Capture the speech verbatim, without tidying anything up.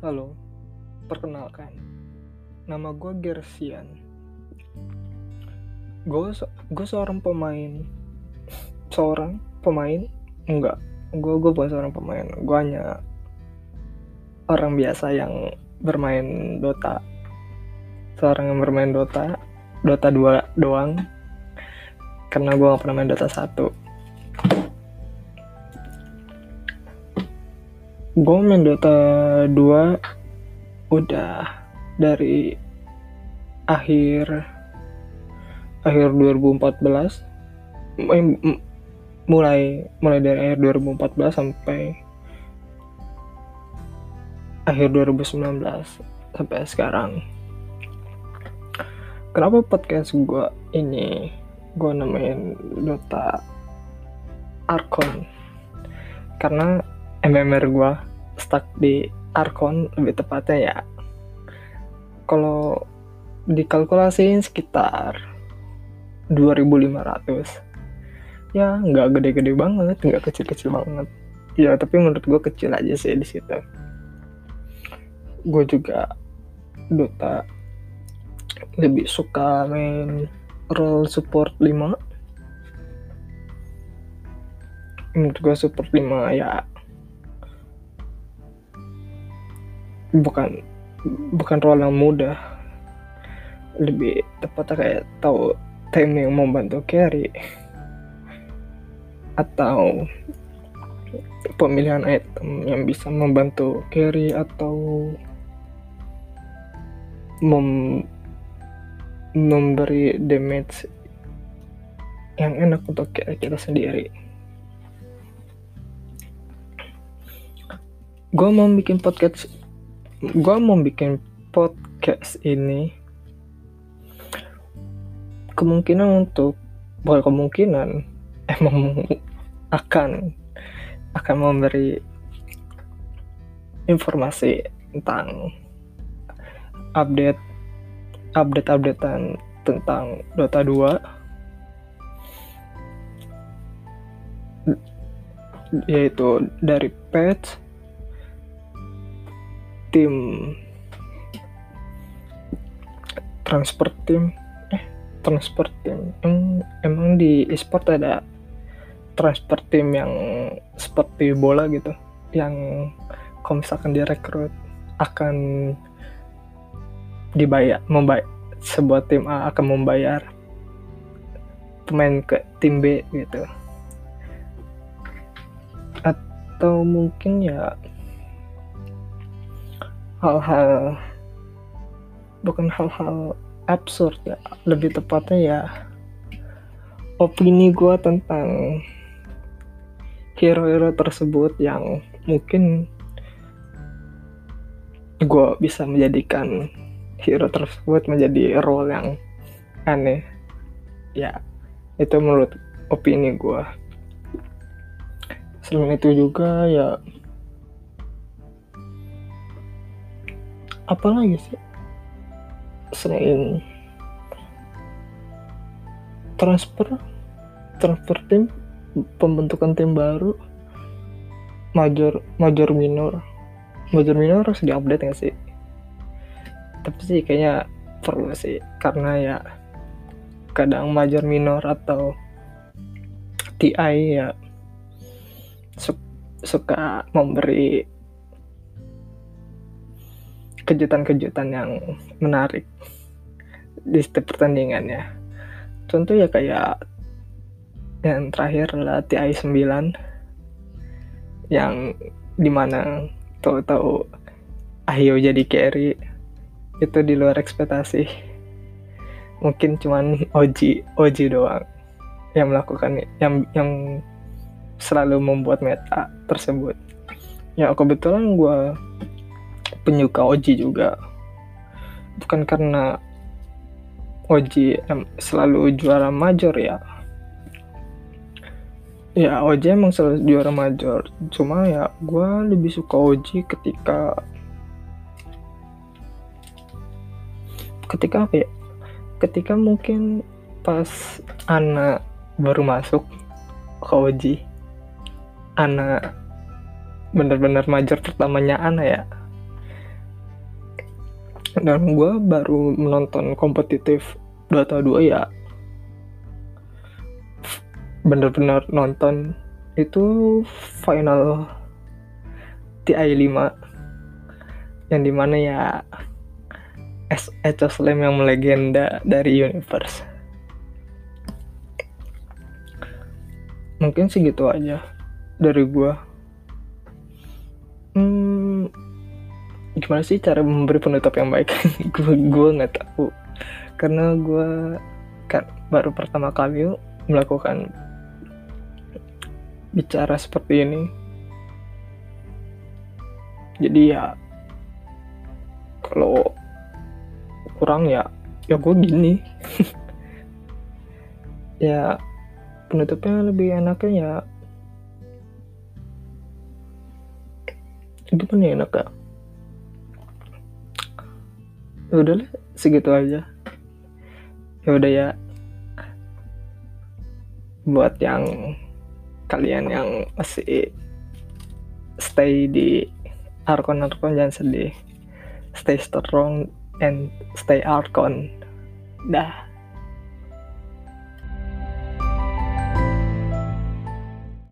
Halo, perkenalkan, nama gue Gersian. Gue se- gue seorang pemain, seorang pemain? Enggak, gue gue bukan seorang pemain. Gue hanya orang biasa yang bermain Dota, seorang yang bermain Dota, Dota dua doang, karena gue gak pernah main Dota satu. Gue main Dota dua udah dari akhir akhir dua ribu empat belas, mulai mulai dari akhir dua ribu empat belas sampai akhir dua ribu sembilan belas sampai sekarang. Kenapa podcast gue ini gue namain Dota Archon? Karena M M R gue stuck di Archon, lebih tepatnya ya. Kalau dikalkulasiin sekitar dua ribu lima ratus. Ya, nggak gede-gede banget, nggak kecil-kecil banget. Ya, tapi menurut gue kecil aja sih di situ. Gue juga Dota lebih suka main role support lima. Menurut gue support lima ya bukan bukan role yang mudah, lebih tepatnya kayak tahu tim yang membantu carry atau pemilihan item yang bisa membantu carry atau mem- memberi damage yang enak untuk carry kita sendiri. Gua mau bikin podcast Gua mau bikin podcast ini kemungkinan untuk bukan kemungkinan emang akan akan memberi informasi tentang update update updatean tentang Dota dua, yaitu dari patch, tim transfer tim eh transfer tim emang, emang di e-sport ada transfer tim yang seperti bola gitu, yang kalau misalkan direkrut akan dibayar, membayar sebuah tim A akan membayar pemain ke tim B gitu, atau mungkin ya hal-hal bukan hal-hal absurd ya, lebih tepatnya ya opini gue tentang hero-hero tersebut yang mungkin gue bisa menjadikan hero tersebut menjadi role yang aneh ya. Itu menurut opini gue. Selain itu juga ya apalagi sih, selain transfer transfer tim, pembentukan tim baru, major major minor major minor harus diupdate nggak sih? Tapi sih kayaknya perlu sih, karena ya kadang major minor atau T I ya suka memberi kejutan-kejutan yang menarik di setiap pertandingannya. Contoh ya kayak yang terakhir adalah T I sembilan yang dimana tahu-tahu Ahio jadi carry, itu di luar ekspektasi. Mungkin cuman O G O G doang yang melakukan yang yang selalu membuat meta tersebut. Ya kebetulan gue penyuka O G juga, bukan karena O G em, selalu juara major ya. Ya O G emang selalu juara major, cuma ya gue lebih suka O G ketika ketika apa ya? Ketika mungkin pas Ana baru masuk ke O G, Ana benar-benar major pertamanya Ana ya. Dan gue baru menonton kompetitif Dota dua ya, bener-bener nonton itu final T I lima yang dimana ya Echo Slam yang melegenda dari Universe. Mungkin segitu aja dari gue. Hmm, gimana sih cara memberi penutup yang baik? gue gue nggak tahu karena gue kan baru pertama kali melakukan bicara seperti ini. Jadi ya kalau kurang ya ya gue gini. Ya penutupnya lebih enaknya ya itu kan enak ya. Udah lah, segitu aja. Ya udah ya, buat yang kalian yang masih stay di Archon-Archon, jangan sedih. Stay strong and stay Archon. Dah.